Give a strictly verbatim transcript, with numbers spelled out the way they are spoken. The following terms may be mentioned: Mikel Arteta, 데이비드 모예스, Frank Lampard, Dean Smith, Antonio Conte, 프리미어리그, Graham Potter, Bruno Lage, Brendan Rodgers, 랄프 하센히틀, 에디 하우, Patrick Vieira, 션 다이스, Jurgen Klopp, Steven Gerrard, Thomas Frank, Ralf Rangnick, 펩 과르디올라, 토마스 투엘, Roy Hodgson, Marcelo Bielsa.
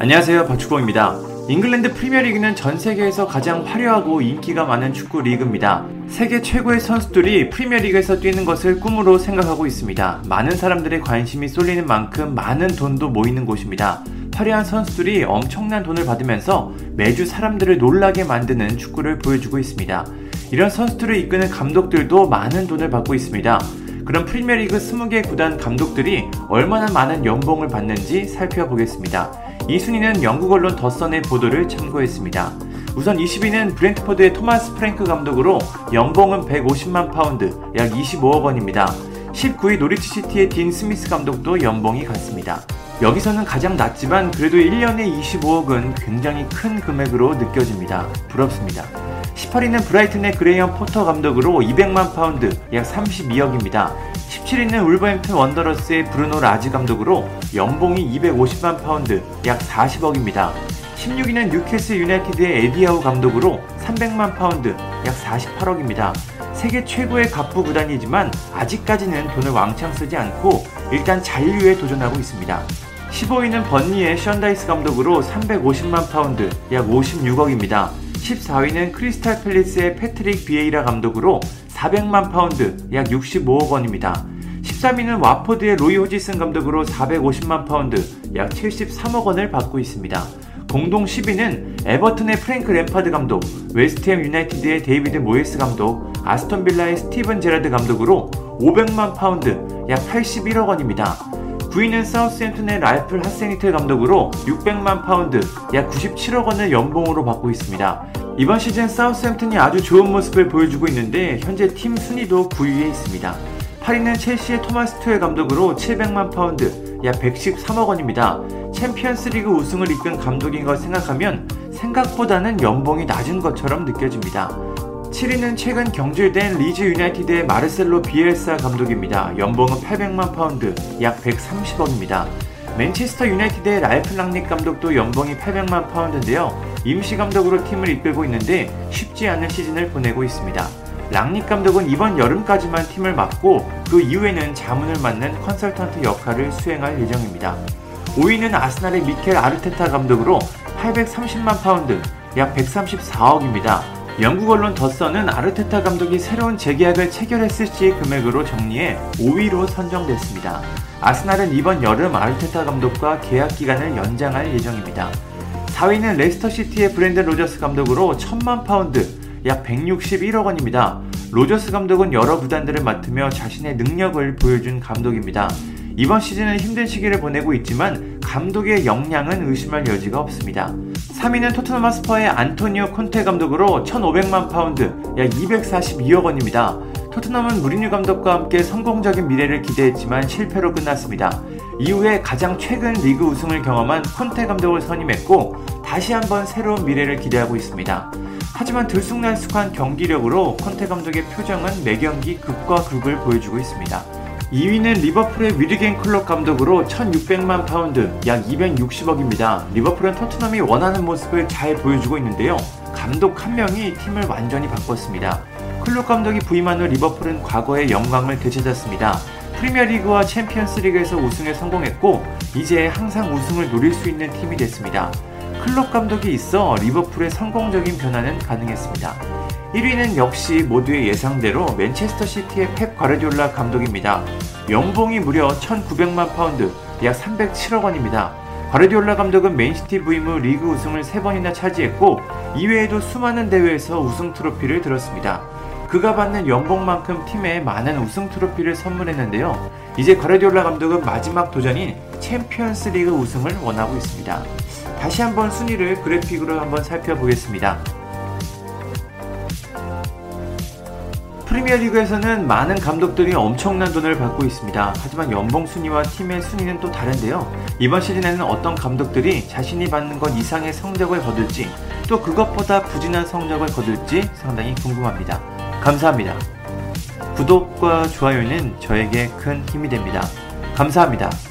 안녕하세요, 박축공입니다. 잉글랜드 프리미어리그는 전세계에서 가장 화려하고 인기가 많은 축구 리그입니다. 세계 최고의 선수들이 프리미어리그에서 뛰는 것을 꿈으로 생각하고 있습니다. 많은 사람들의 관심이 쏠리는 만큼 많은 돈도 모이는 곳입니다. 화려한 선수들이 엄청난 돈을 받으면서 매주 사람들을 놀라게 만드는 축구를 보여주고 있습니다. 이런 선수들을 이끄는 감독들도 많은 돈을 받고 있습니다. 그럼 프리미어리그 이십 개 구단 감독들이 얼마나 많은 연봉을 받는지 살펴보겠습니다. 이 순위는 영국 언론 더선의 보도를 참고했습니다. 우선 이십 위는 브렌트포드의 토마스 프랭크 감독으로 연봉은 백오십만 파운드, 약 이십오억 원입니다. 십구 위 노리치 시티의 딘 스미스 감독도 연봉이 같습니다. 여기서는 가장 낮지만 그래도 일 년에 이십오억은 굉장히 큰 금액으로 느껴집니다. 부럽습니다. 십팔 위는 브라이튼의 그레이엄 포터 감독으로 이백만 파운드, 약 삼십이억입니다. 십칠 위는 울버햄튼 원더러스의 브루노 라지 감독으로 연봉이 이백오십만 파운드, 약 사십억입니다. 십육 위는 뉴캐슬 유나이티드의 에디 하우 감독으로 삼백만 파운드, 약 사십팔억입니다. 세계 최고의 갑부 구단이지만 아직까지는 돈을 왕창 쓰지 않고 일단 잔류에 도전하고 있습니다. 십오 위는 번리의 션 다이스 감독으로 삼백오십만 파운드, 약 오십육억입니다. 십사 위는 크리스탈 팰리스의 패트릭 비에이라 감독으로 사백만 파운드, 약 육십오억 원입니다. 십삼 위는 와포드의 로이 호지슨 감독으로 사백오십만 파운드, 약 칠십삼억 원을 받고 있습니다. 공동 십 위는 에버튼의 프랭크 램파드 감독, 웨스트햄 유나이티드의 데이비드 모예스 감독, 아스톤 빌라의 스티븐 제라드 감독으로 오백만 파운드, 약 팔십일억 원입니다. 구 위는 사우스햄튼의 랄프 하센히틀 감독으로 육백만 파운드, 약 구십칠억 원을 연봉으로 받고 있습니다. 이번 시즌 사우스햄튼이 아주 좋은 모습을 보여주고 있는데 현재 팀 순위도 구 위에 있습니다. 팔 위는 첼시의 토마스 투엘 감독으로 칠백만 파운드, 약 백십삼억 원입니다. 챔피언스리그 우승을 이끈 감독인 걸 생각하면 생각보다는 연봉이 낮은 것처럼 느껴집니다. 칠 위는 최근 경질된 리즈 유나이티드의 마르셀로 비엘사 감독입니다. 연봉은 팔백만 파운드, 약 백삼십억입니다. 맨체스터 유나이티드의 랄프 랑닉 감독도 연봉이 팔백만 파운드인데요. 임시 감독으로 팀을 이끌고 있는데 쉽지 않은 시즌을 보내고 있습니다. 랑닉 감독은 이번 여름까지만 팀을 맡고 그 이후에는 자문을 맡는 컨설턴트 역할을 수행할 예정입니다. 오 위는 아스날의 미켈 아르테타 감독으로 팔백삼십만 파운드, 약 백삼십사억입니다. 영국 언론 더선은 아르테타 감독이 새로운 재계약을 체결했을 시 금액으로 정리해 오 위로 선정됐습니다. 아스날은 이번 여름 아르테타 감독과 계약 기간을 연장할 예정입니다. 사 위는 레스터시티의 브랜든 로저스 감독으로 천만 파운드, 약 백육십일억 원입니다. 로저스 감독은 여러 구단들을 맡으며 자신의 능력을 보여준 감독입니다. 이번 시즌은 힘든 시기를 보내고 있지만 감독의 역량은 의심할 여지가 없습니다. 삼 위는 토트넘 핫스퍼의 안토니오 콘테 감독으로 천오백만 파운드, 약 이백사십이억 원입니다. 토트넘은 무리뉴 감독과 함께 성공적인 미래를 기대했지만 실패로 끝났습니다. 이후에 가장 최근 리그 우승을 경험한 콘테 감독을 선임했고 다시 한번 새로운 미래를 기대하고 있습니다. 하지만 들쑥날쑥한 경기력으로 콘테 감독의 표정은 매경기 극과 극을 보여주고 있습니다. 이 위는 리버풀의 위르겐 클롭 감독으로 천육백만 파운드, 약 이백육십억입니다. 리버풀은 토트넘이 원하는 모습을 잘 보여주고 있는데요. 감독 한 명이 팀을 완전히 바꿨습니다. 클롭 감독이 부임한 후 리버풀은 과거의 영광을 되찾았습니다. 프리미어리그와 챔피언스리그에서 우승에 성공했고 이제 항상 우승을 노릴 수 있는 팀이 됐습니다. 클롭 감독이 있어 리버풀의 성공적인 변화는 가능했습니다. 일 위는 역시 모두의 예상대로 맨체스터 시티의 펩 과르디올라 감독입니다. 연봉이 무려 천구백만 파운드, 약 삼백칠억 원입니다. 과르디올라 감독은 맨시티 부임 후 리그 우승을 세 번이나 차지했고 이외에도 수많은 대회에서 우승 트로피를 들었습니다. 그가 받는 연봉만큼 팀에 많은 우승 트로피를 선물했는데요. 이제 과르디올라 감독은 마지막 도전인 챔피언스리그 우승을 원하고 있습니다. 다시 한번 순위를 그래픽으로 한번 살펴보겠습니다. 프리미어리그에서는 많은 감독들이 엄청난 돈을 받고 있습니다. 하지만 연봉 순위와 팀의 순위는 또 다른데요. 이번 시즌에는 어떤 감독들이 자신이 받는 것 이상의 성적을 거둘지 또 그것보다 부진한 성적을 거둘지 상당히 궁금합니다. 감사합니다. 구독과 좋아요는 저에게 큰 힘이 됩니다. 감사합니다.